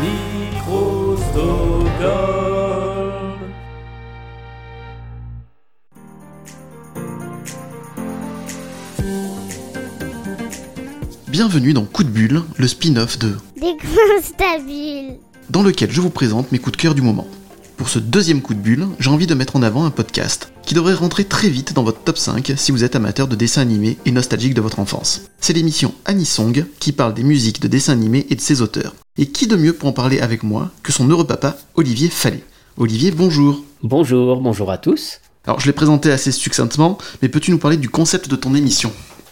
Micro-Stockholm. Bienvenue dans Coup de Bulle, le spin-off de Décoince ta Bulle, dans lequel je vous présente mes coups de cœur du moment. Pour ce deuxième coup de bulle, j'ai envie de mettre en avant un podcast qui devrait rentrer très vite dans votre top 5 si vous êtes amateur de dessins animés et nostalgique de votre enfance. C'est l'émission Anisong qui parle des musiques de dessins animés et de ses auteurs. Et qui de mieux pour en parler avec moi que son heureux papa, Olivier Fallaix. Olivier, bonjour. Bonjour à tous. Alors je l'ai présenté assez succinctement, mais peux-tu nous parler du concept de ton émission ?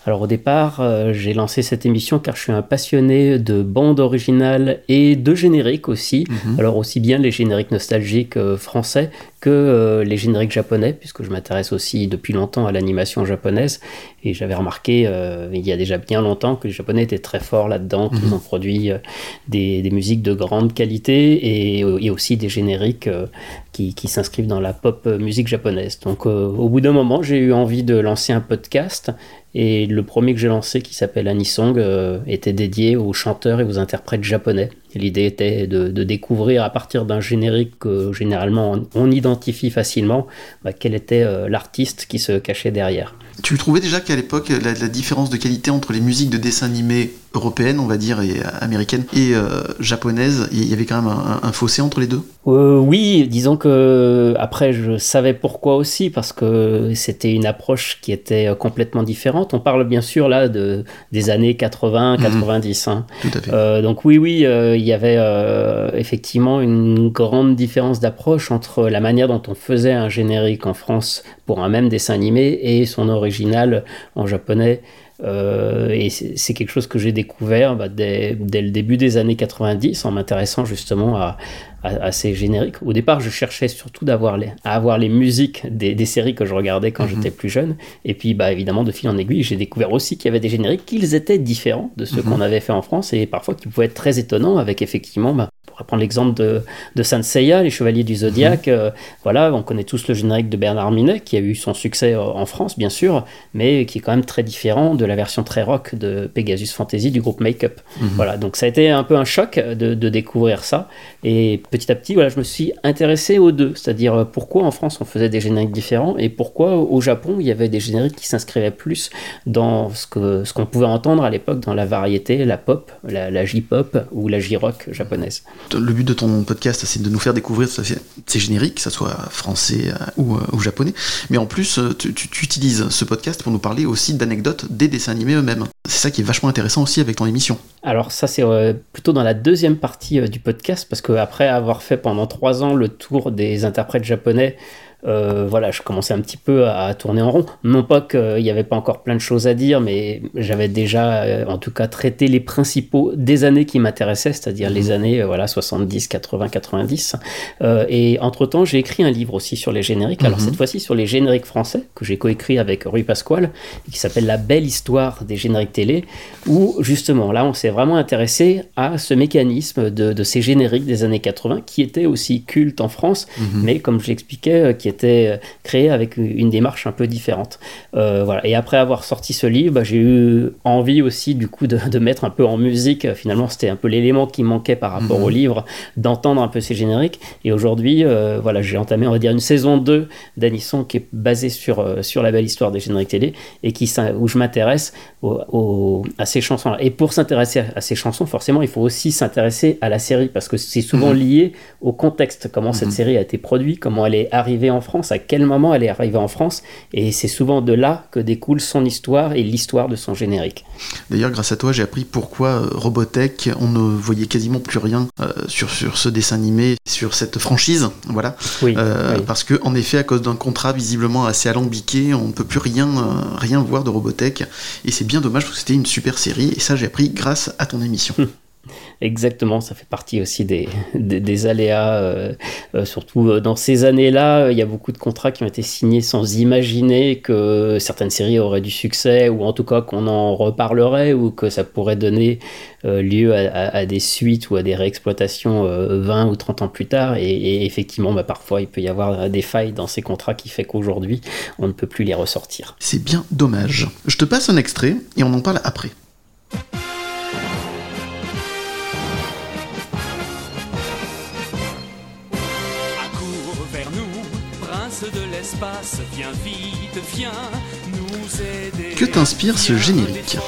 Alors au départ, j'ai lancé cette émission car je suis un passionné de bandes originales et de génériques aussi. Mmh. Alors aussi bien les génériques nostalgiques français que les génériques japonais, puisque je m'intéresse aussi depuis longtemps à l'animation japonaise. Et j'avais remarqué il y a déjà bien longtemps que les Japonais étaient très forts là-dedans, qu'ils ont produit des musiques de grande qualité et aussi des génériques qui s'inscrivent dans la pop musique japonaise. Donc au bout d'un moment, j'ai eu envie de lancer un podcast. Et le premier que j'ai lancé, qui s'appelle Anisong, était dédié aux chanteurs et aux interprètes japonais. L'idée était de découvrir à partir d'un générique que généralement on identifie facilement, quel était l'artiste qui se cachait derrière. Tu trouvais déjà qu'à l'époque, la différence de qualité entre les musiques de dessins animés européennes, on va dire, et américaines, et japonaises, il y avait quand même un fossé entre les deux ? Oui, disons que après je savais pourquoi aussi, parce que c'était une approche qui était complètement différente. On parle bien sûr là des années 80-90. Hein. Tout à fait. Donc oui, il y avait effectivement une grande différence d'approche entre la manière dont on faisait un générique en France pour un même dessin animé et son original en japonais. Et c'est quelque chose que j'ai découvert dès le début des années 90 en m'intéressant justement à ces génériques. Au départ, je cherchais surtout à avoir les musiques des séries que je regardais quand j'étais plus jeune. Et puis, évidemment, de fil en aiguille, j'ai découvert aussi qu'il y avait des génériques qu'ils étaient différents de ceux qu'on avait fait en France et parfois qui pouvaient être très étonnants avec effectivement... On va prendre l'exemple de Saint Seiya, les Chevaliers du Zodiaque. On connaît tous le générique de Bernard Minet, qui a eu son succès en France, bien sûr, mais qui est quand même très différent de la version très rock de Pegasus Fantasy du groupe Make-up. Voilà, donc ça a été un peu un choc de découvrir ça. Et petit à petit, je me suis intéressé aux deux, c'est-à-dire pourquoi en France on faisait des génériques différents et pourquoi au Japon il y avait des génériques qui s'inscrivaient plus dans ce qu'on pouvait entendre à l'époque dans la variété, la pop, la J-pop ou la J-rock japonaise. Le but de ton podcast, c'est de nous faire découvrir ces génériques, que ce soit français ou japonais. Mais en plus, tu utilises ce podcast pour nous parler aussi d'anecdotes des dessins animés eux-mêmes. C'est ça qui est vachement intéressant aussi avec ton émission. Alors ça, c'est plutôt dans la deuxième partie du podcast, parce qu'après avoir fait pendant 3 ans le tour des interprètes japonais, je commençais un petit peu à tourner en rond. Non pas qu'il n'y avait pas encore plein de choses à dire, mais j'avais déjà, en tout cas, traité les principaux des années qui m'intéressaient, c'est-à-dire les années 70, 80, 90. Et entre-temps, j'ai écrit un livre aussi sur les génériques. Alors cette fois-ci, sur les génériques français, que j'ai coécrit avec Ruy Pascual, qui s'appelle « La belle histoire des génériques télé », où justement, là, on s'est vraiment intéressé à ce mécanisme de ces génériques des années 80, qui étaient aussi cultes en France, mais comme je l'expliquais, qui était créé avec une démarche un peu différente. Et après avoir sorti ce livre, j'ai eu envie aussi du coup de mettre un peu en musique. Finalement, c'était un peu l'élément qui manquait par rapport au livre, d'entendre un peu ces génériques. Et aujourd'hui, j'ai entamé, on va dire, une saison 2 d'Anisson qui est basée sur la belle histoire des génériques télé et où je m'intéresse à ces chansons-là. Et pour s'intéresser à ces chansons, forcément, il faut aussi s'intéresser à la série parce que c'est souvent lié au contexte, comment cette série a été produite, comment elle est arrivée en France, à quel moment elle est arrivée en France, et c'est souvent de là que découle son histoire et l'histoire de son générique. D'ailleurs, grâce à toi, j'ai appris pourquoi Robotech, on ne voyait quasiment plus rien sur ce dessin animé, sur cette franchise, voilà. Oui. Parce que, en effet, à cause d'un contrat visiblement assez alambiqué, on ne peut plus rien voir de Robotech, et c'est bien dommage parce que c'était une super série, et ça j'ai appris grâce à ton émission. Exactement, ça fait partie aussi des aléas, surtout dans ces années-là, il y a beaucoup de contrats qui ont été signés sans imaginer que certaines séries auraient du succès, ou en tout cas qu'on en reparlerait, ou que ça pourrait donner lieu à des suites ou à des réexploitations 20 ou 30 ans plus tard, et effectivement parfois il peut y avoir des failles dans ces contrats qui fait qu'aujourd'hui on ne peut plus les ressortir. C'est bien dommage. Je te passe un extrait et on en parle après. prince de l'espace, viens vite, viens nous aider. Que t'inspire ce générique ?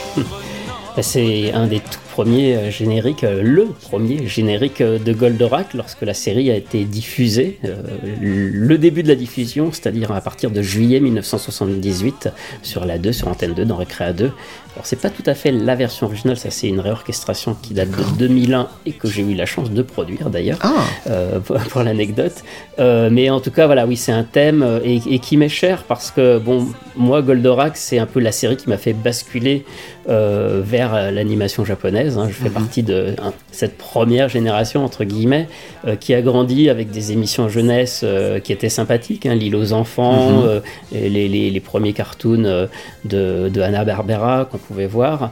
C'est un des tout premiers génériques, le premier générique de Goldorak lorsque la série a été diffusée. Le début de la diffusion, c'est-à-dire à partir de juillet 1978 sur la 2, sur Antenne 2, dans Récré A2. Alors c'est pas tout à fait la version originale, ça c'est une réorchestration qui date de 2001 et que j'ai eu la chance de produire d'ailleurs, pour l'anecdote. Mais en tout cas, voilà, oui, c'est un thème et qui m'est cher parce que, bon, moi, Goldorak, c'est un peu la série qui m'a fait basculer vers l'animation japonaise, hein. Je fais partie de cette première génération entre guillemets qui a grandi avec des émissions jeunesse qui étaient sympathiques, hein, L'île aux enfants, et les premiers cartoons de Hanna-Barbera qu'on pouvait voir.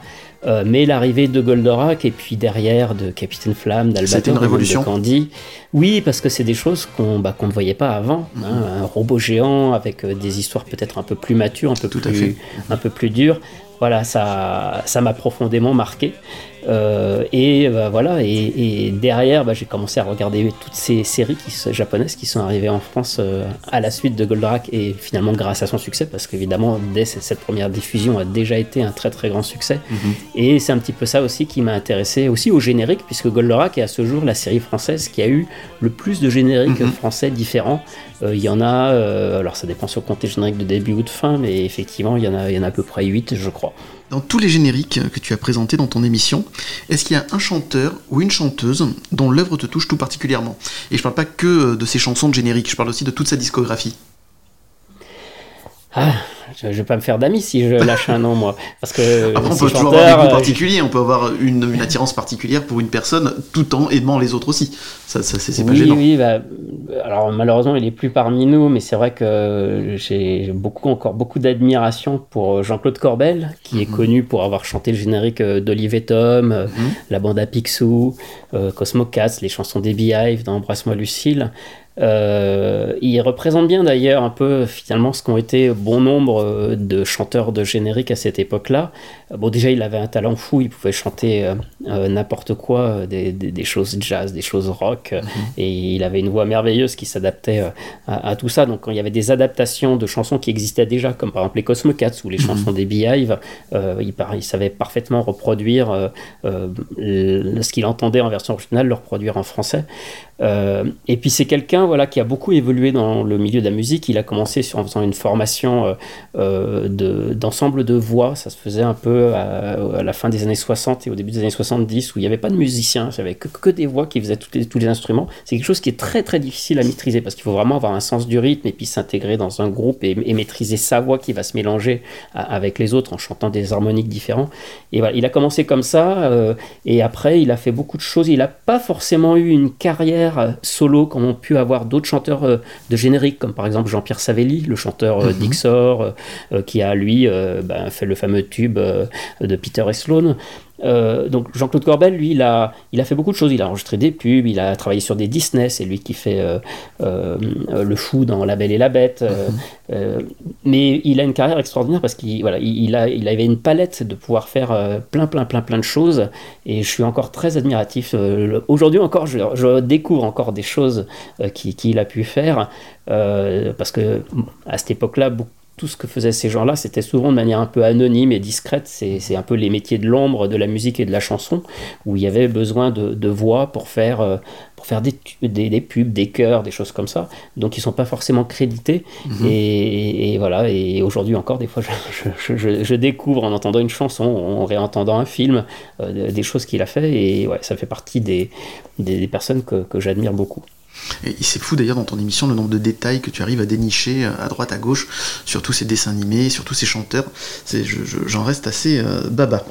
Mais l'arrivée de Goldorak et puis derrière de Captain Flame, d'Albator, de Candy, oui, parce que c'est des choses qu'on ne voyait pas avant, hein, un robot géant avec des histoires peut-être un peu plus matures, un peu plus dures. Voilà, ça m'a profondément marqué. Et derrière, j'ai commencé à regarder toutes ces séries japonaises qui sont arrivées en France à la suite de Goldorak et finalement grâce à son succès, parce qu'évidemment dès cette première diffusion a déjà été un très très grand succès. Et c'est un petit peu ça aussi qui m'a intéressé aussi au générique, puisque Goldorak est à ce jour la série française qui a eu le plus de génériques français différents. Il y en a, alors ça dépend sur le compté générique de début ou de fin, mais effectivement il y en a à peu près 8 je crois. Dans tous les génériques que tu as présentés dans ton émission, est-ce qu'il y a un chanteur ou une chanteuse dont l'œuvre te touche tout particulièrement ? Et je parle pas que de ses chansons de générique, je parle aussi de toute sa discographie. Ah, je vais pas me faire d'amis si je lâche un nom, moi. Parce que après, on peut toujours avoir des goûts particuliers, on peut avoir une attirance particulière pour une personne tout en aimant les autres aussi. Ça c'est pas gênant. Oui, alors malheureusement, il est plus parmi nous, mais c'est vrai que j'ai encore beaucoup d'admiration pour Jean-Claude Corbel, qui est connu pour avoir chanté le générique d'Olive et Tom, la bande à Picsou, Cosmo Cats, les chansons des Beehive, dans Embrasse-moi Lucille. Il représente bien d'ailleurs un peu finalement ce qu'ont été bon nombre de chanteurs de générique à cette époque-là. Bon, déjà il avait un talent fou, il pouvait chanter n'importe quoi, des choses jazz, des choses rock, et il avait une voix merveilleuse qui s'adaptait à tout ça. Donc quand il y avait des adaptations de chansons qui existaient déjà, comme par exemple les Cosmo Cats ou les chansons des Beehive, il savait parfaitement reproduire ce qu'il entendait en version originale, le reproduire en français. Et puis c'est quelqu'un qui a beaucoup évolué dans le milieu de la musique. Il a commencé en faisant une formation d'ensemble de voix. Ça se faisait un peu à la fin des années 60 et au début des années 70, où il n'y avait pas de musiciens, il n'y avait que des voix qui faisaient tous les instruments. C'est quelque chose qui est très très difficile à maîtriser, parce qu'il faut vraiment avoir un sens du rythme et puis s'intégrer dans un groupe et maîtriser sa voix qui va se mélanger avec les autres en chantant des harmoniques différents. Et voilà, il a commencé comme ça et après il a fait beaucoup de choses. Il n'a pas forcément eu une carrière solo comme ont pu avoir d'autres chanteurs de générique, comme par exemple Jean-Pierre Savelli, le chanteur d'Ixor, qui a lui fait le fameux tube de Peter et Sloan. Donc Jean-Claude Corbel, lui, il a fait beaucoup de choses. Il a enregistré des pubs, il a travaillé sur des Disney, c'est lui qui fait le fou dans La Belle et la Bête. Mais il a une carrière extraordinaire parce qu'il avait une palette de pouvoir faire plein de choses. Et je suis encore très admiratif. Aujourd'hui encore, je découvre encore des choses qu'il a pu faire parce que à cette époque-là, tout ce que faisaient ces gens-là, c'était souvent de manière un peu anonyme et discrète. C'est un peu les métiers de l'ombre de la musique et de la chanson, où il y avait besoin de voix pour faire des pubs, des chœurs, des choses comme ça. Donc ils ne sont pas forcément crédités. Et voilà. Et aujourd'hui encore, des fois, je découvre en entendant une chanson, en réentendant un film, des choses qu'il a fait. Et ouais, ça fait partie des personnes que j'admire beaucoup. Et c'est fou d'ailleurs dans ton émission le nombre de détails que tu arrives à dénicher à droite à gauche sur tous ces dessins animés, sur tous ces chanteurs. J'en reste assez baba.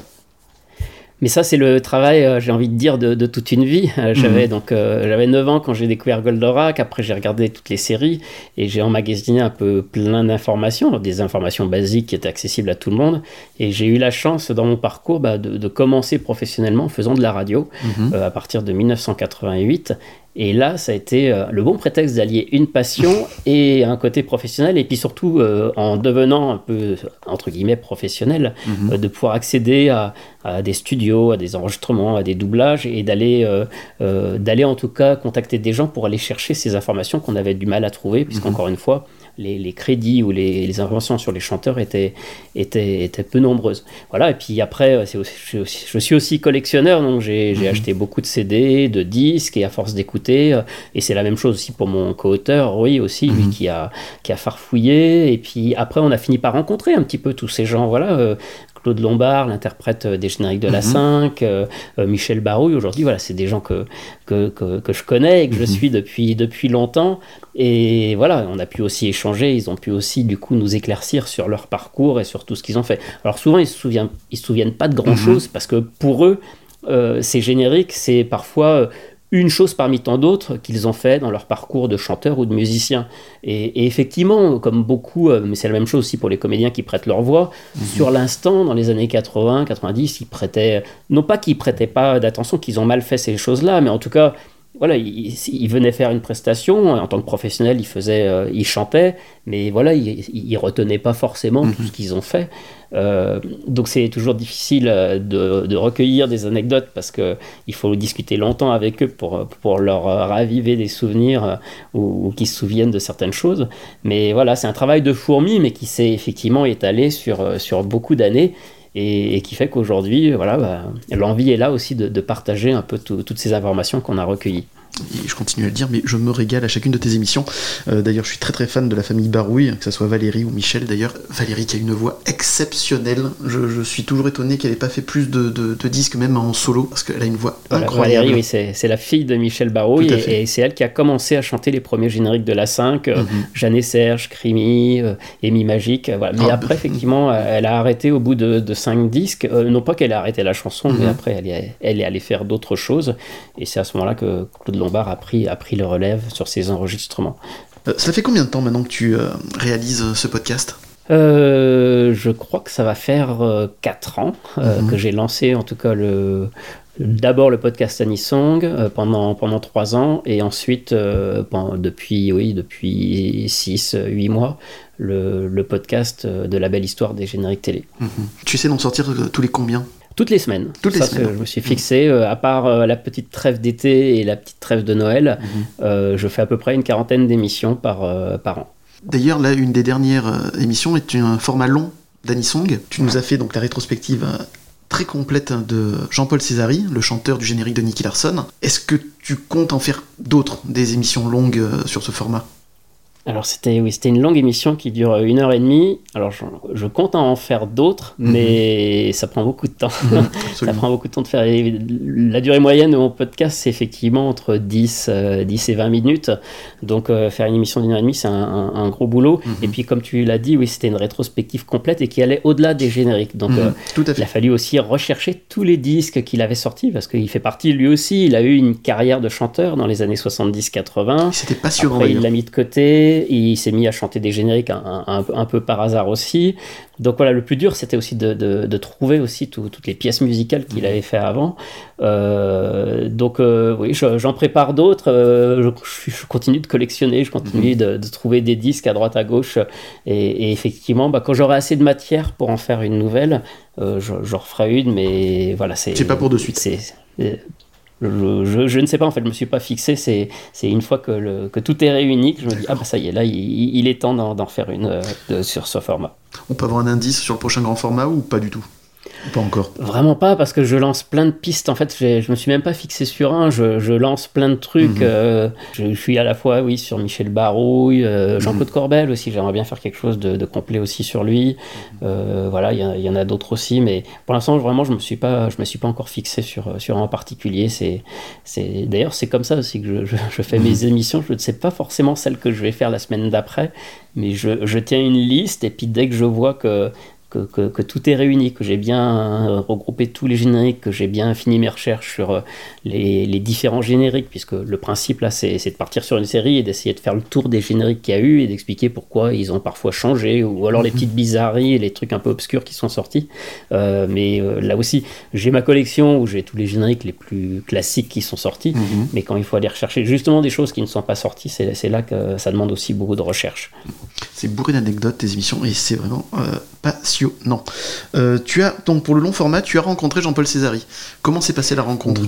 Mais ça, c'est le travail, j'ai envie de dire, de toute une vie. J'avais 9 ans quand j'ai découvert Goldorak. Après, j'ai regardé toutes les séries et j'ai emmagasiné un peu plein d'informations, des informations basiques qui étaient accessibles à tout le monde. Et j'ai eu la chance, dans mon parcours, de commencer professionnellement en faisant de la radio à partir de 1988. Et là, ça a été le bon prétexte d'allier une passion et un côté professionnel, et puis surtout, en devenant un peu, entre guillemets, professionnel, de pouvoir accéder à des studios, à des enregistrements, à des doublages, et d'aller en tout cas contacter des gens pour aller chercher ces informations qu'on avait du mal à trouver, puisqu'encore une fois, les crédits ou les informations sur les chanteurs étaient peu nombreuses. Voilà, et puis après, je suis aussi collectionneur, donc j'ai acheté beaucoup de CD, de disques, et à force d'écouter, et c'est la même chose aussi pour mon co-auteur, Ruy aussi, lui qui a farfouillé, et puis après on a fini par rencontrer un petit peu tous ces gens, voilà, Claude Lombard, l'interprète des génériques de la 5, Michel Barouille, aujourd'hui, voilà, c'est des gens que je connais et que je suis depuis longtemps. Et voilà, on a pu aussi échanger, ils ont pu aussi, du coup, nous éclaircir sur leur parcours et sur tout ce qu'ils ont fait. Alors souvent, ils se souviennent pas de grand-chose, parce que pour eux, ces génériques, c'est parfois... une chose parmi tant d'autres qu'ils ont fait dans leur parcours de chanteur ou de musicien. Et effectivement, comme beaucoup, mais c'est la même chose aussi pour les comédiens qui prêtent leur voix, sur l'instant, dans les années 80, 90, ils prêtaient... Non pas qu'ils prêtaient pas d'attention, qu'ils ont mal fait ces choses-là, mais en tout cas... Voilà, il venait faire une prestation, en tant que professionnel, il chantait, mais voilà, il retenait pas forcément tout ce qu'ils ont fait. Donc c'est toujours difficile de recueillir des anecdotes, parce que il faut discuter longtemps avec eux pour leur raviver des souvenirs ou qu'ils se souviennent de certaines choses. Mais voilà, c'est un travail de fourmi, mais qui s'est effectivement étalé sur beaucoup d'années. Et qui fait qu'aujourd'hui, voilà, l'envie est là aussi de partager un peu toutes ces informations qu'on a recueillies. Et je continue à le dire, mais je me régale à chacune de tes émissions. D'ailleurs, je suis très très fan de la famille Barouille, que ce soit Valérie ou Michel. D'ailleurs, Valérie qui a une voix exceptionnelle. Je suis toujours étonné qu'elle n'ait pas fait plus de disques, même en solo, parce qu'elle a une voix incroyable. Valérie, oui, c'est la fille de Michel Barouille, et c'est elle qui a commencé à chanter les premiers génériques de la 5, Jeanne et Serge, Crimi, Émi Magique. Voilà. Mais après, effectivement, elle a arrêté au bout de 5 disques. Non pas qu'elle a arrêté la chanson, mais après, elle est allée faire d'autres choses. Et c'est à ce moment-là que Claude Lombard a pris le relève sur ses enregistrements. Ça fait combien de temps maintenant que tu réalises ce podcast ? Je crois que ça va faire 4 ans que j'ai lancé, en tout cas, d'abord le podcast Anisong pendant 3 ans, et ensuite, depuis 6-8 mois, le podcast de La belle histoire des génériques télé. Tu sais d'en sortir tous les combien ? Toutes les semaines. Toutes les semaines. Je me suis fixé, à part la petite trêve d'été et la petite trêve de Noël, je fais à peu près une quarantaine d'émissions par an. D'ailleurs, là, une des dernières émissions est un format long d'Anisong. Tu nous as fait donc la rétrospective très complète de Jean-Paul Césari, le chanteur du générique de Nicky Larson. Est-ce que tu comptes en faire d'autres, des émissions longues sur ce format ? Alors c'était une longue émission qui dure 1h30. Alors je compte en faire d'autres, mais ça prend beaucoup de temps. Ça prend beaucoup de temps de faire. La durée moyenne de mon podcast, c'est effectivement entre 10 et 20 minutes. Donc faire une émission d'1h30, c'est un gros boulot. Et puis comme tu l'as dit, oui, c'était une rétrospective complète et qui allait au-delà des génériques. Donc il a fallu aussi rechercher tous les disques qu'il avait sortis, parce qu'il fait partie lui aussi. Il a eu une carrière de chanteur dans les années 70-80. C'était passionnant. Après, il l'a mis de côté. Il s'est mis à chanter des génériques un peu par hasard aussi. Donc voilà, le plus dur, c'était aussi de trouver aussi toutes les pièces musicales qu'il avait fait avant. Donc oui, j'en prépare d'autres. Je continue de collectionner, je continue de trouver des disques à droite à gauche. Et effectivement, quand j'aurai assez de matière pour en faire une nouvelle, j'en referai une. Mais voilà, c'est pas pour de suite. Je ne sais pas, en fait, je me suis pas fixé. C'est une fois que tout est réuni que je me dis, ça y est, là il est temps d'en faire une sur ce format. On peut avoir un indice sur le prochain grand format ou pas du tout? Pas encore. Vraiment pas, parce que je lance plein de pistes. En fait, je me suis même pas fixé sur un. Je lance plein de trucs. Je suis à la fois, oui, sur Michel Barouille, Jean-Claude Corbel aussi. J'aimerais bien faire quelque chose de complet aussi sur lui. Voilà, il y en a d'autres aussi, mais pour l'instant, vraiment, je me suis pas encore fixé sur un en particulier. D'ailleurs, c'est comme ça aussi que je fais mes émissions. Je ne sais pas forcément celle que je vais faire la semaine d'après, mais je tiens une liste, et puis dès que je vois que que tout est réuni, que j'ai bien regroupé tous les génériques, que j'ai bien fini mes recherches sur les différents génériques, puisque le principe là c'est de partir sur une série et d'essayer de faire le tour des génériques qu'il y a eu et d'expliquer pourquoi ils ont parfois changé, ou alors les petites bizarreries et les trucs un peu obscurs qui sont sortis, mais là aussi j'ai ma collection où j'ai tous les génériques les plus classiques qui sont sortis, mais quand il faut aller rechercher justement des choses qui ne sont pas sorties, c'est là que ça demande aussi beaucoup de recherche. C'est bourré d'anecdotes tes émissions et c'est vraiment passionnant. Donc pour le long format, tu as rencontré Jean-Paul Césari. Comment s'est passée la rencontre ?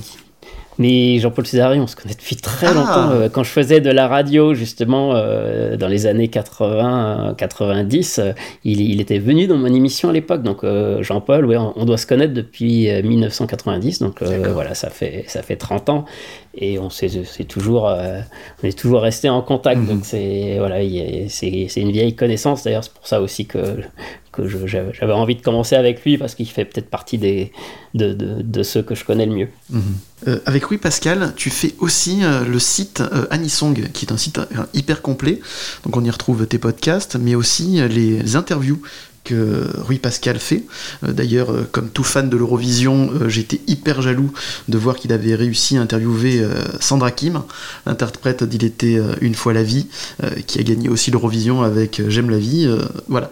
Mais Jean-Paul Césari, on se connaît depuis très longtemps. Quand je faisais de la radio, justement, dans les années 80-90, il était venu dans mon émission à l'époque. Donc, Jean-Paul, ouais, on doit se connaître depuis 1990. Donc, voilà, ça fait 30 ans. Et on est toujours resté en contact. Donc, c'est une vieille connaissance. D'ailleurs, c'est pour ça aussi que j'avais envie de commencer avec lui, parce qu'il fait peut-être partie de ceux que je connais le mieux. Avec Ruy Pascual, tu fais aussi le site Anisong, qui est un site hyper complet. Donc on y retrouve tes podcasts, mais aussi les interviews que Ruy Pascual fait. D'ailleurs, comme tout fan de l'Eurovision, j'étais hyper jaloux de voir qu'il avait réussi à interviewer Sandra Kim, l'interprète d'Il était une fois la vie, qui a gagné aussi l'Eurovision avec J'aime la vie. Voilà.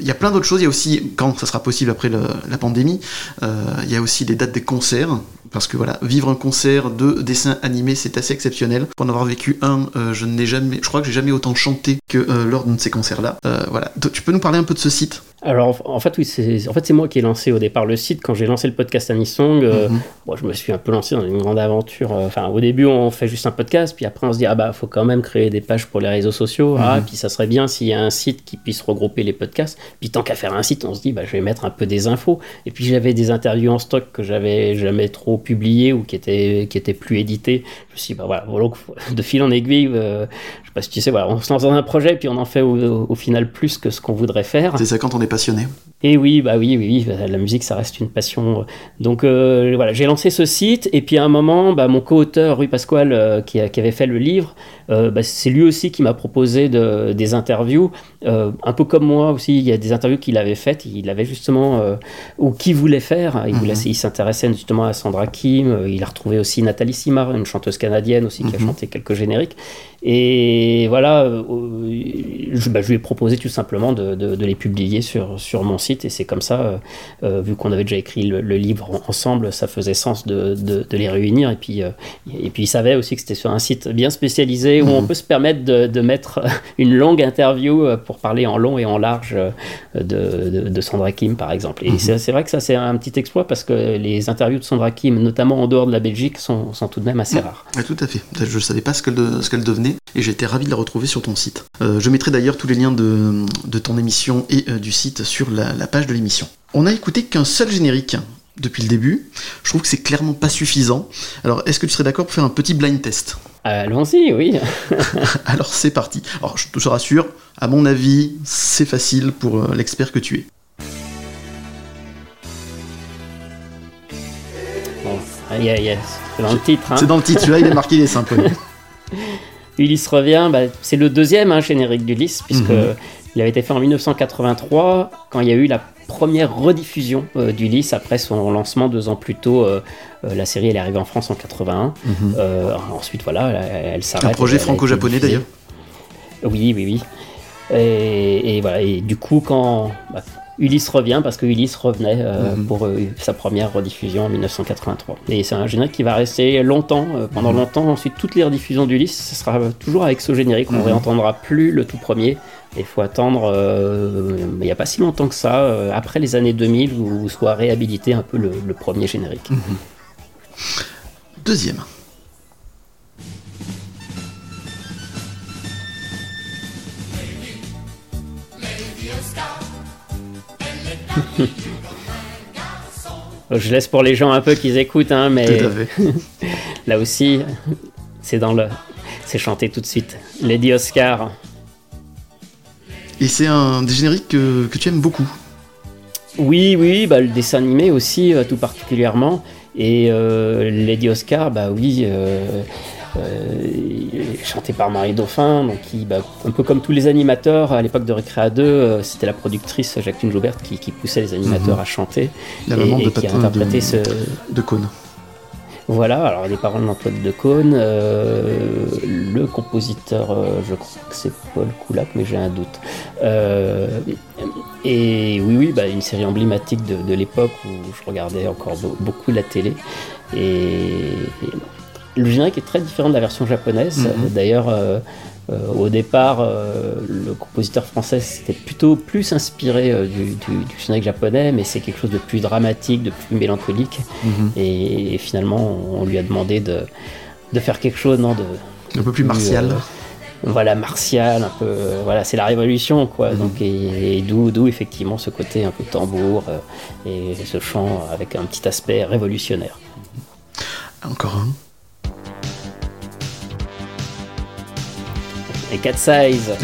Il y a plein d'autres choses. Il y a aussi, quand ça sera possible après la pandémie, il y a aussi les dates des concerts. Parce que voilà, vivre un concert de dessin animé, c'est assez exceptionnel. Pour en avoir vécu un, je crois que j'ai jamais autant chanté que lors de ces concerts-là. Voilà. Tu peux nous parler un peu de ce site ? Alors en fait oui, c'est moi qui ai lancé au départ le site. Quand j'ai lancé le podcast Anisong, bon, je me suis un peu lancé dans une grande aventure. Enfin, au début on fait juste un podcast, puis après on se dit faut quand même créer des pages pour les réseaux sociaux. Puis ça serait bien s'il y a un site qui puisse regrouper les podcasts. Puis tant qu'à faire un site, on se dit je vais mettre un peu des infos. Et puis j'avais des interviews en stock que j'avais jamais trop publiées ou qui étaient plus éditées. Je me suis dit donc, de fil en aiguille, je sais pas si tu sais, on se lance dans un projet puis on en fait au final plus que ce qu'on voudrait faire. C'est ça quand on est passionné. Et oui, la musique ça reste une passion. Donc voilà, j'ai lancé ce site et puis à un moment, mon co-auteur Ruy Pascual qui avait fait le livre, c'est lui aussi qui m'a proposé des interviews, un peu comme moi aussi. Il y a des interviews qu'il avait faites, il avait justement ou qui voulait faire. Il s'intéressait justement à Sandra Kim, il a retrouvé aussi Nathalie Simard, une chanteuse canadienne aussi qui a chanté quelques génériques. Et voilà, je lui ai proposé tout simplement de les publier sur mon site, et c'est comme ça, vu qu'on avait déjà écrit le livre ensemble, ça faisait sens de les réunir. Et puis il savait aussi que c'était sur un site bien spécialisé où on peut se permettre de mettre une longue interview pour parler en long et en large de Sandra Kim par exemple. Et c'est vrai que ça c'est un petit exploit, parce que les interviews de Sandra Kim, notamment en dehors de la Belgique, sont tout de même assez rares. Oui, tout à fait, je savais pas ce qu'elle devenait et j'étais ravi de la retrouver sur ton site. Je mettrai d'ailleurs tous les liens de ton émission et du site sur la page de l'émission. On a écouté qu'un seul générique depuis le début. Je trouve que c'est clairement pas suffisant. Alors, est-ce que tu serais d'accord pour faire un petit blind test ? Allons-y, oui. Alors, c'est parti. Alors, je te rassure, à mon avis, c'est facile pour l'expert que tu es. Bon, c'est dans le titre. Hein. C'est dans le titre, celui-là, il est marqué, il est simple. Ulysse revient, c'est le deuxième générique d'Ulysse, puisque... Il avait été fait en 1983, quand il y a eu la première rediffusion d'Ulysse après son lancement 2 ans plus tôt. La série elle est arrivée en France en 81. Ensuite, elle s'arrête. Un projet franco-japonais d'ailleurs. Oui. Et voilà. Et du coup, quand Ulysse revient, parce que Ulysse revenait pour sa première rediffusion en 1983. Et c'est un générique qui va rester longtemps, pendant longtemps. Ensuite, toutes les rediffusions d'Ulysse, ce sera toujours avec ce générique. On ne réentendra plus le tout premier. Il faut attendre, il n'y a pas si longtemps que ça, après les années 2000, où soit réhabilité un peu le premier générique. Deuxième. Je laisse pour les gens un peu qu'ils écoutent, mais là aussi, c'est chanté tout de suite. Lady Oscar. Et c'est un des génériques que tu aimes beaucoup. Oui, le dessin animé aussi, tout particulièrement. Et Lady Oscar, chanté par Marie Dauphin, donc qui, un peu comme tous les animateurs à l'époque de Récré A2, c'était la productrice Jacqueline Joubert qui poussait les animateurs à chanter et qui a interprété ce... de Cône. Voilà, alors les paroles d'Antoine de Cône, le compositeur, je crois que c'est Paul Coulac, mais j'ai un doute. Et oui, une série emblématique de l'époque où je regardais encore beaucoup la télé. Et le générique est très différent de la version japonaise. D'ailleurs, au départ, le compositeur français s'était plutôt plus inspiré du générique japonais, mais c'est quelque chose de plus dramatique, de plus mélancolique. Et finalement, on lui a demandé de faire quelque chose, un peu plus martial. Martial, un peu. C'est la révolution, quoi. Donc, d'où effectivement ce côté un peu tambour et ce chant avec un petit aspect révolutionnaire. Encore un. Et Cat's Eye. Ça,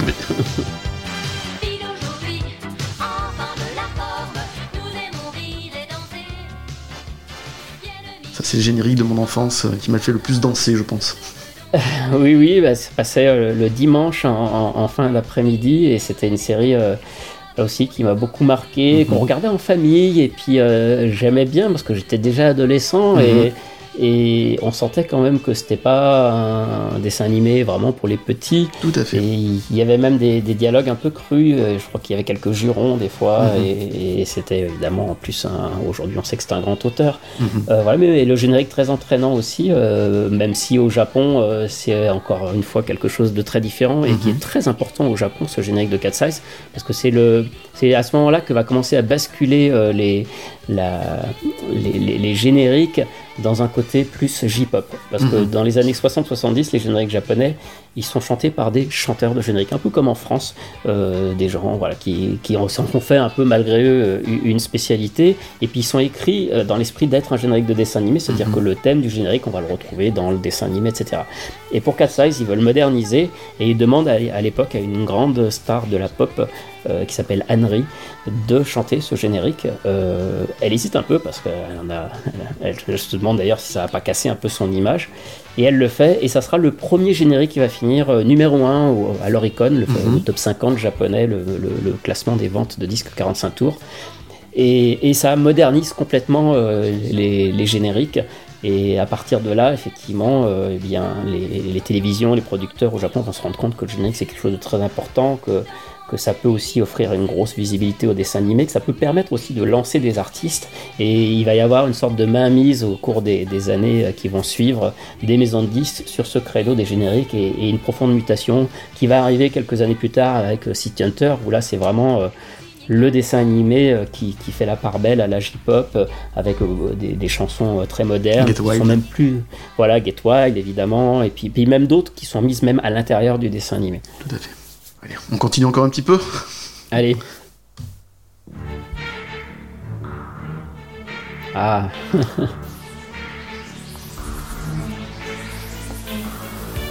c'est le générique de mon enfance qui m'a fait le plus danser, je pense. Oui, ça passait le dimanche en fin d'après-midi, et c'était une série là aussi qui m'a beaucoup marqué, qu'on regardait en famille, et puis j'aimais bien parce que j'étais déjà adolescent, et on sentait quand même que c'était pas un dessin animé vraiment pour les petits. Tout à fait. Et il y avait même des dialogues un peu crus, je crois qu'il y avait quelques jurons des fois, et c'était évidemment en plus aujourd'hui on sait que c'est un grand auteur. Mais le générique très entraînant aussi, même si au Japon c'est encore une fois quelque chose de très différent et qui est très important au Japon, ce générique de Cat's Eye, parce que c'est à ce moment-là que va commencer à basculer les génériques dans un côté plus J-pop, parce que dans les années 60-70, les génériques japonais, ils sont chantés par des chanteurs de génériques, un peu comme en France, des gens qui ont fait un peu malgré eux une spécialité, et puis ils sont écrits dans l'esprit d'être un générique de dessin animé, c'est-à-dire que le thème du générique, on va le retrouver dans le dessin animé, etc. Et pour Cat's Eye, ils veulent moderniser, et ils demandent à l'époque à une grande star de la pop, qui s'appelle Anne-Rie, de chanter ce générique. Elle hésite un peu parce qu'elle se demande d'ailleurs si ça n'a pas cassé un peu son image, et elle le fait, et ça sera le premier générique qui va finir numéro 1 à l'Oricon, le top 50 japonais, le classement des ventes de disques 45 tours, et ça modernise complètement les génériques. Et à partir de là, effectivement, les télévisions, les producteurs au Japon vont se rendre compte que le générique c'est quelque chose de très important, que ça peut aussi offrir une grosse visibilité au dessin animé, que ça peut permettre aussi de lancer des artistes, et il va y avoir une sorte de mainmise au cours des années qui vont suivre des maisons de disques sur ce credo des génériques, et une profonde mutation qui va arriver quelques années plus tard avec City Hunter, où là c'est vraiment le dessin animé qui fait la part belle à la J-pop, avec des chansons très modernes, qui sont même plus... Voilà, Get Wild évidemment, et puis même d'autres qui sont mises même à l'intérieur du dessin animé. Tout à fait. Allez, on continue encore un petit peu ? Allez. Ah.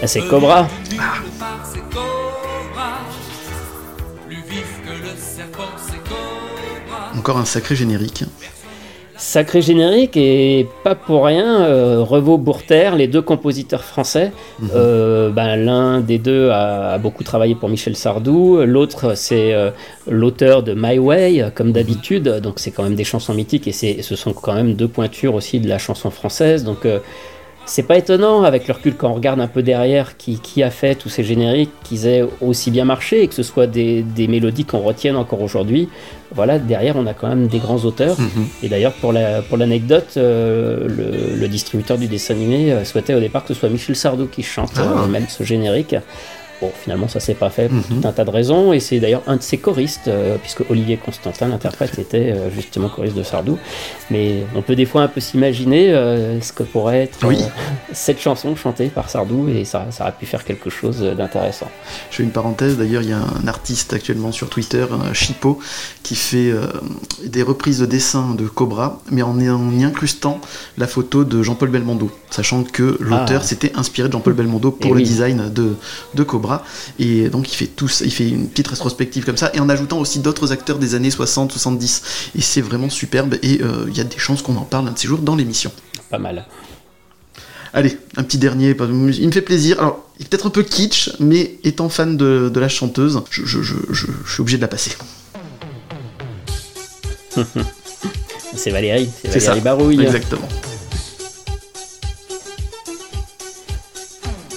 Là, c'est Cobra. Encore un sacré générique. Sacré générique, et pas pour rien, Revaux Bourter, les deux compositeurs français, l'un des deux a beaucoup travaillé pour Michel Sardou, l'autre c'est l'auteur de My Way, comme d'habitude, donc c'est quand même des chansons mythiques, et ce sont quand même deux pointures aussi de la chanson française, donc c'est pas étonnant, avec le recul, quand on regarde un peu derrière qui a fait tous ces génériques, qu'ils aient aussi bien marché, et que ce soit des mélodies qu'on retienne encore aujourd'hui. Voilà, derrière, on a quand même des grands auteurs. Et d'ailleurs, pour l'anecdote, le distributeur du dessin animé souhaitait au départ que ce soit Michel Sardou qui chante même ce générique. Bon, finalement, ça s'est pas fait pour tout un tas de raisons, et c'est d'ailleurs un de ses choristes, puisque Olivier Constantin, l'interprète, était justement choriste de Sardou. Mais on peut des fois un peu s'imaginer ce que pourrait être cette chanson chantée par Sardou, et ça aurait pu faire quelque chose d'intéressant. Je fais une parenthèse, d'ailleurs, il y a un artiste actuellement sur Twitter, Chipo, qui fait des reprises de dessins de Cobra, mais en y incrustant la photo de Jean-Paul Belmondo, sachant que l'auteur s'était inspiré de Jean-Paul Belmondo pour le design de Cobra. Et donc il fait une petite rétrospective comme ça, et en ajoutant aussi d'autres acteurs des années 60-70, et c'est vraiment superbe, et il y a des chances qu'on en parle un de ces jours dans l'émission. Pas mal. Allez, un petit dernier, il me fait plaisir. Alors, il est peut-être un peu kitsch, mais étant fan de la chanteuse, je suis obligé de la passer. C'est Valérie Barouille. Exactement.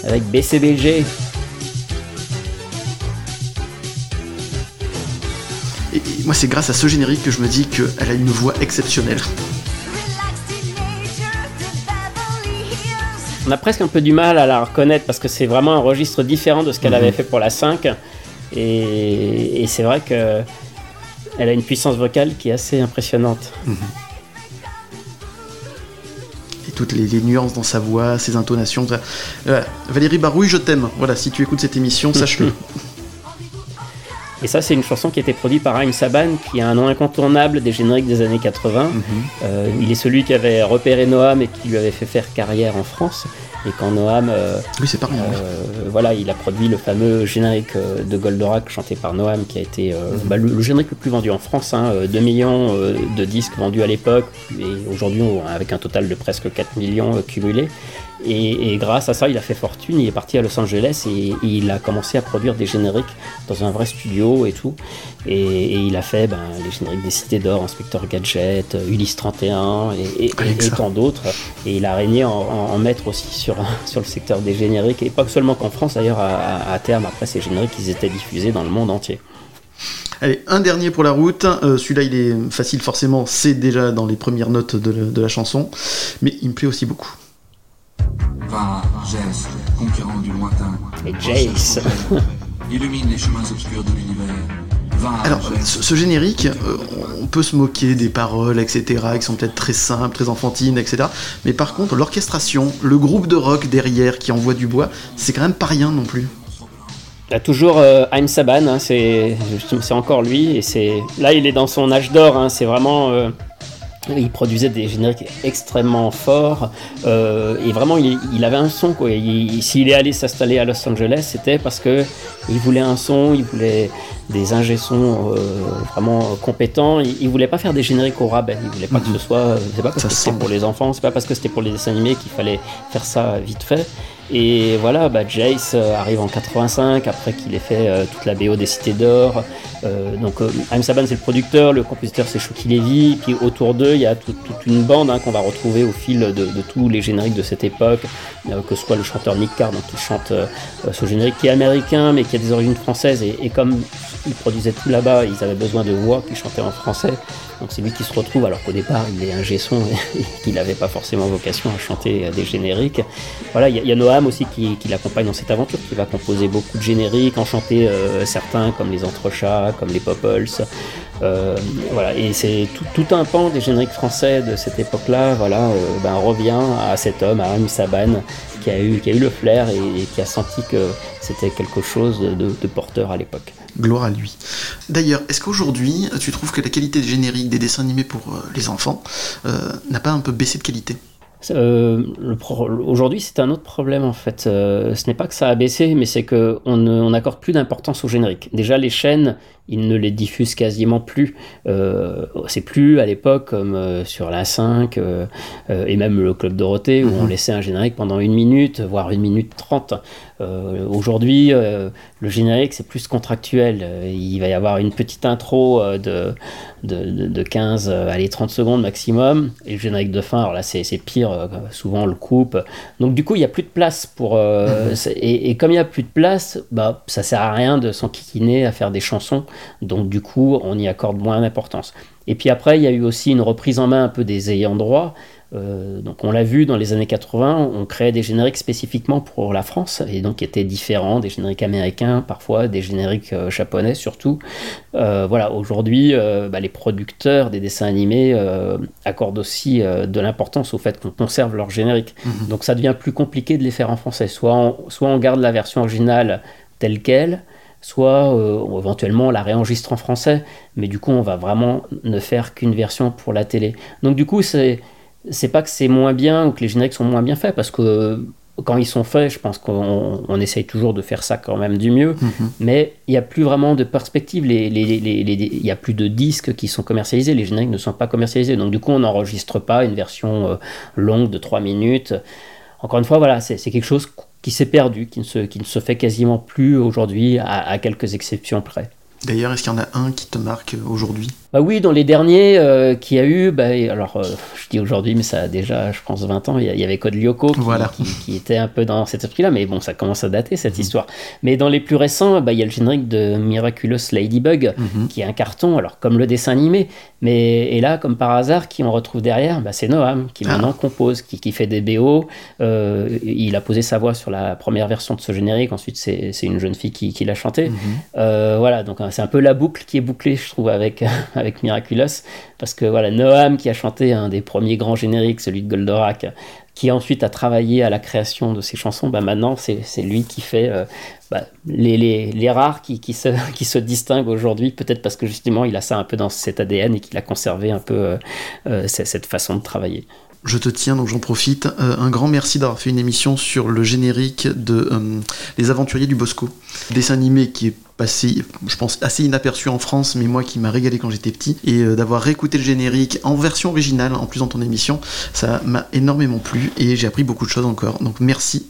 Avec BCBG. Et moi, c'est grâce à ce générique que je me dis qu'elle a une voix exceptionnelle. On a presque un peu du mal à la reconnaître parce que c'est vraiment un registre différent de ce qu'elle avait fait pour la 5. Et c'est vrai que elle a une puissance vocale qui est assez impressionnante. Et toutes les nuances dans sa voix, ses intonations. Valérie Barouille, je t'aime. Voilà, si tu écoutes cette émission, sache-le. Et ça, c'est une chanson qui a été produite par Haim Saban, qui a un nom incontournable des génériques des années 80. Il est celui qui avait repéré Noam et qui lui avait fait faire carrière en France. Et quand Noam... voilà, il a produit le fameux générique de Goldorak chanté par Noam, qui a été le générique le plus vendu en France. 2 millions de disques vendus à l'époque, et aujourd'hui, avec un total de presque 4 millions cumulés. Et grâce à ça, il a fait fortune, il est parti à Los Angeles et il a commencé à produire des génériques dans un vrai studio et tout. Et il a fait les génériques des Cités d'Or, Inspecteur Gadget, Ulysse 31 et tant d'autres. Et il a régné en maître aussi sur le secteur des génériques, et pas seulement qu'en France d'ailleurs, à terme. Après, ces génériques, ils étaient diffusés dans le monde entier. Allez, un dernier pour la route, celui-là il est facile forcément, c'est déjà dans les premières notes de la chanson, mais il me plaît aussi beaucoup. Par Jace, conquérant du lointain. Et Jace illumine les chemins obscurs de l'univers. Alors, ce générique, on peut se moquer des paroles, etc., qui sont peut-être très simples, très enfantines, etc. Mais par contre, l'orchestration, le groupe de rock derrière qui envoie du bois, c'est quand même pas rien non plus. Là, toujours Haim Saban, c'est encore lui. Et là, il est dans son âge d'or, c'est vraiment... Il produisait des génériques extrêmement forts, et vraiment il avait un son, quoi. S'il est allé s'installer à Los Angeles, c'était parce que il voulait un son, il voulait des ingé-sons vraiment compétents. Il voulait pas faire des génériques au rabais, il voulait pas que ce soit... C'est pas parce que c'était pour les enfants, c'est pas parce que c'était pour les dessins animés qu'il fallait faire ça vite fait. Et voilà, Jace arrive en 85, après qu'il ait fait toute la BO des Cités d'Or. Donc Haim Saban, c'est le producteur, le compositeur c'est Shuki Levy, puis autour d'eux il y a toute une bande qu'on va retrouver au fil de tous les génériques de cette époque, que ce soit le chanteur Nick Carr, donc, qui chante ce générique, qui est américain mais qui a des origines françaises, et comme ils produisaient tout là-bas, ils avaient besoin de voix qui chantaient en français, donc c'est lui qui se retrouve, alors qu'au départ il est ingé son et qu'il n'avait pas forcément vocation à chanter des génériques. Voilà, il y a Noam aussi qui l'accompagne dans cette aventure, qui va composer beaucoup de génériques, en chanter certains comme les Entrechats, comme les Popples, voilà, et c'est tout un pan des génériques français de cette époque-là. Voilà, revient à cet homme, à Haim Saban, qui a eu le flair et qui a senti que c'était quelque chose de porteur à l'époque. Gloire à lui. D'ailleurs, est-ce qu'aujourd'hui, tu trouves que la qualité des génériques des dessins animés pour les enfants n'a pas un peu baissé de qualité ? Aujourd'hui, c'est un autre problème en fait. Ce n'est pas que ça a baissé, mais c'est qu'on n'accorde plus d'importance aux génériques. Déjà, les chaînes, ils ne les diffusent quasiment plus. C'est plus à l'époque comme sur la 5 et même le Club Dorothée, où on laissait un générique pendant 1 minute, voire 1 minute 30. Aujourd'hui, le générique, c'est plus contractuel. Il va y avoir une petite intro de 15, allez, 30 secondes maximum, et le générique de fin, alors là, c'est pire, souvent on le coupe. Donc du coup, il n'y a plus de place pour... et comme il n'y a plus de place, ça ne sert à rien de s'enquiquiner à faire des chansons, donc du coup, on y accorde moins d'importance. Et puis après, il y a eu aussi une reprise en main un peu des ayants droit. Donc on l'a vu dans les années 80, on créait des génériques spécifiquement pour la France, et donc qui étaient différents des génériques américains, parfois des génériques japonais surtout. Voilà, aujourd'hui les producteurs des dessins animés accordent aussi de l'importance au fait qu'on conserve leurs génériques. Donc ça devient plus compliqué de les faire en français, soit on garde la version originale telle qu'elle, soit éventuellement on la réenregistre en français, mais du coup on va vraiment ne faire qu'une version pour la télé. Donc du coup c'est pas que c'est moins bien ou que les génériques sont moins bien faits, parce que quand ils sont faits, je pense qu'on essaye toujours de faire ça quand même du mieux, mais il n'y a plus vraiment de perspective, il n'y a plus de disques qui sont commercialisés, les génériques ne sont pas commercialisés, donc du coup on n'enregistre pas une version longue de 3 minutes, encore une fois, voilà, c'est quelque chose qui s'est perdu, qui ne se fait quasiment plus aujourd'hui, à quelques exceptions près. D'ailleurs, est-ce qu'il y en a un qui te marque aujourd'hui ? Bah oui, dans les derniers qu'il y a eu, je dis aujourd'hui, mais ça a déjà, je pense, 20 ans, il y avait Code Lyoko qui était un peu dans cet esprit-là, mais bon, ça commence à dater, cette histoire. Mais dans les plus récents, il y a le générique de Miraculous Ladybug, qui est un carton, alors comme le dessin animé, et là, comme par hasard, qui on retrouve derrière, c'est Noam, qui maintenant compose, qui fait des BO, il a posé sa voix sur la première version de ce générique, ensuite c'est une jeune fille qui l'a chanté, voilà, donc c'est un peu la boucle qui est bouclée, je trouve, avec Miraculous, parce que voilà, Noam qui a chanté un des premiers grands génériques, celui de Goldorak, qui ensuite a travaillé à la création de ses chansons, maintenant c'est lui qui fait les rares qui se distinguent aujourd'hui, peut-être parce que justement il a ça un peu dans cet ADN et qu'il a conservé un peu cette façon de travailler. Je te tiens, donc j'en profite. Un grand merci d'avoir fait une émission sur le générique de Les Aventuriers du Bosco. Dessin animé qui est passé, je pense, assez inaperçu en France, mais moi qui m'a régalé quand j'étais petit. Et d'avoir réécouté le générique en version originale, en plus dans ton émission, ça m'a énormément plu et j'ai appris beaucoup de choses encore. Donc merci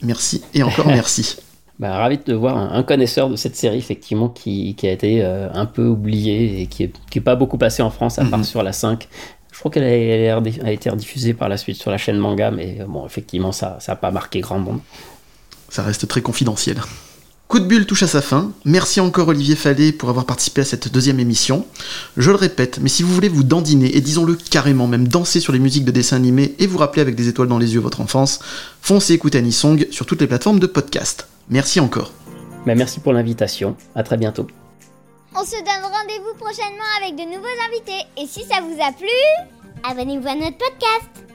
et encore merci. Ravi de voir un connaisseur de cette série, effectivement, qui a été un peu oublié et qui est pas beaucoup passé en France, à part sur la 5. Je crois qu'elle a été rediffusée par la suite sur la chaîne Manga, mais bon, effectivement, ça n'a pas marqué grand monde. Ça reste très confidentiel. Coup de bulle touche à sa fin. Merci encore Olivier Fallaix pour avoir participé à cette deuxième émission. Je le répète, mais si vous voulez vous dandiner, et disons-le carrément, même danser sur les musiques de dessins animés et vous rappeler avec des étoiles dans les yeux votre enfance, foncez écouter Anisong sur toutes les plateformes de podcast. Merci encore. Merci pour l'invitation. À très bientôt. On se donne rendez-vous prochainement avec de nouveaux invités. Et si ça vous a plu, abonnez-vous à notre podcast.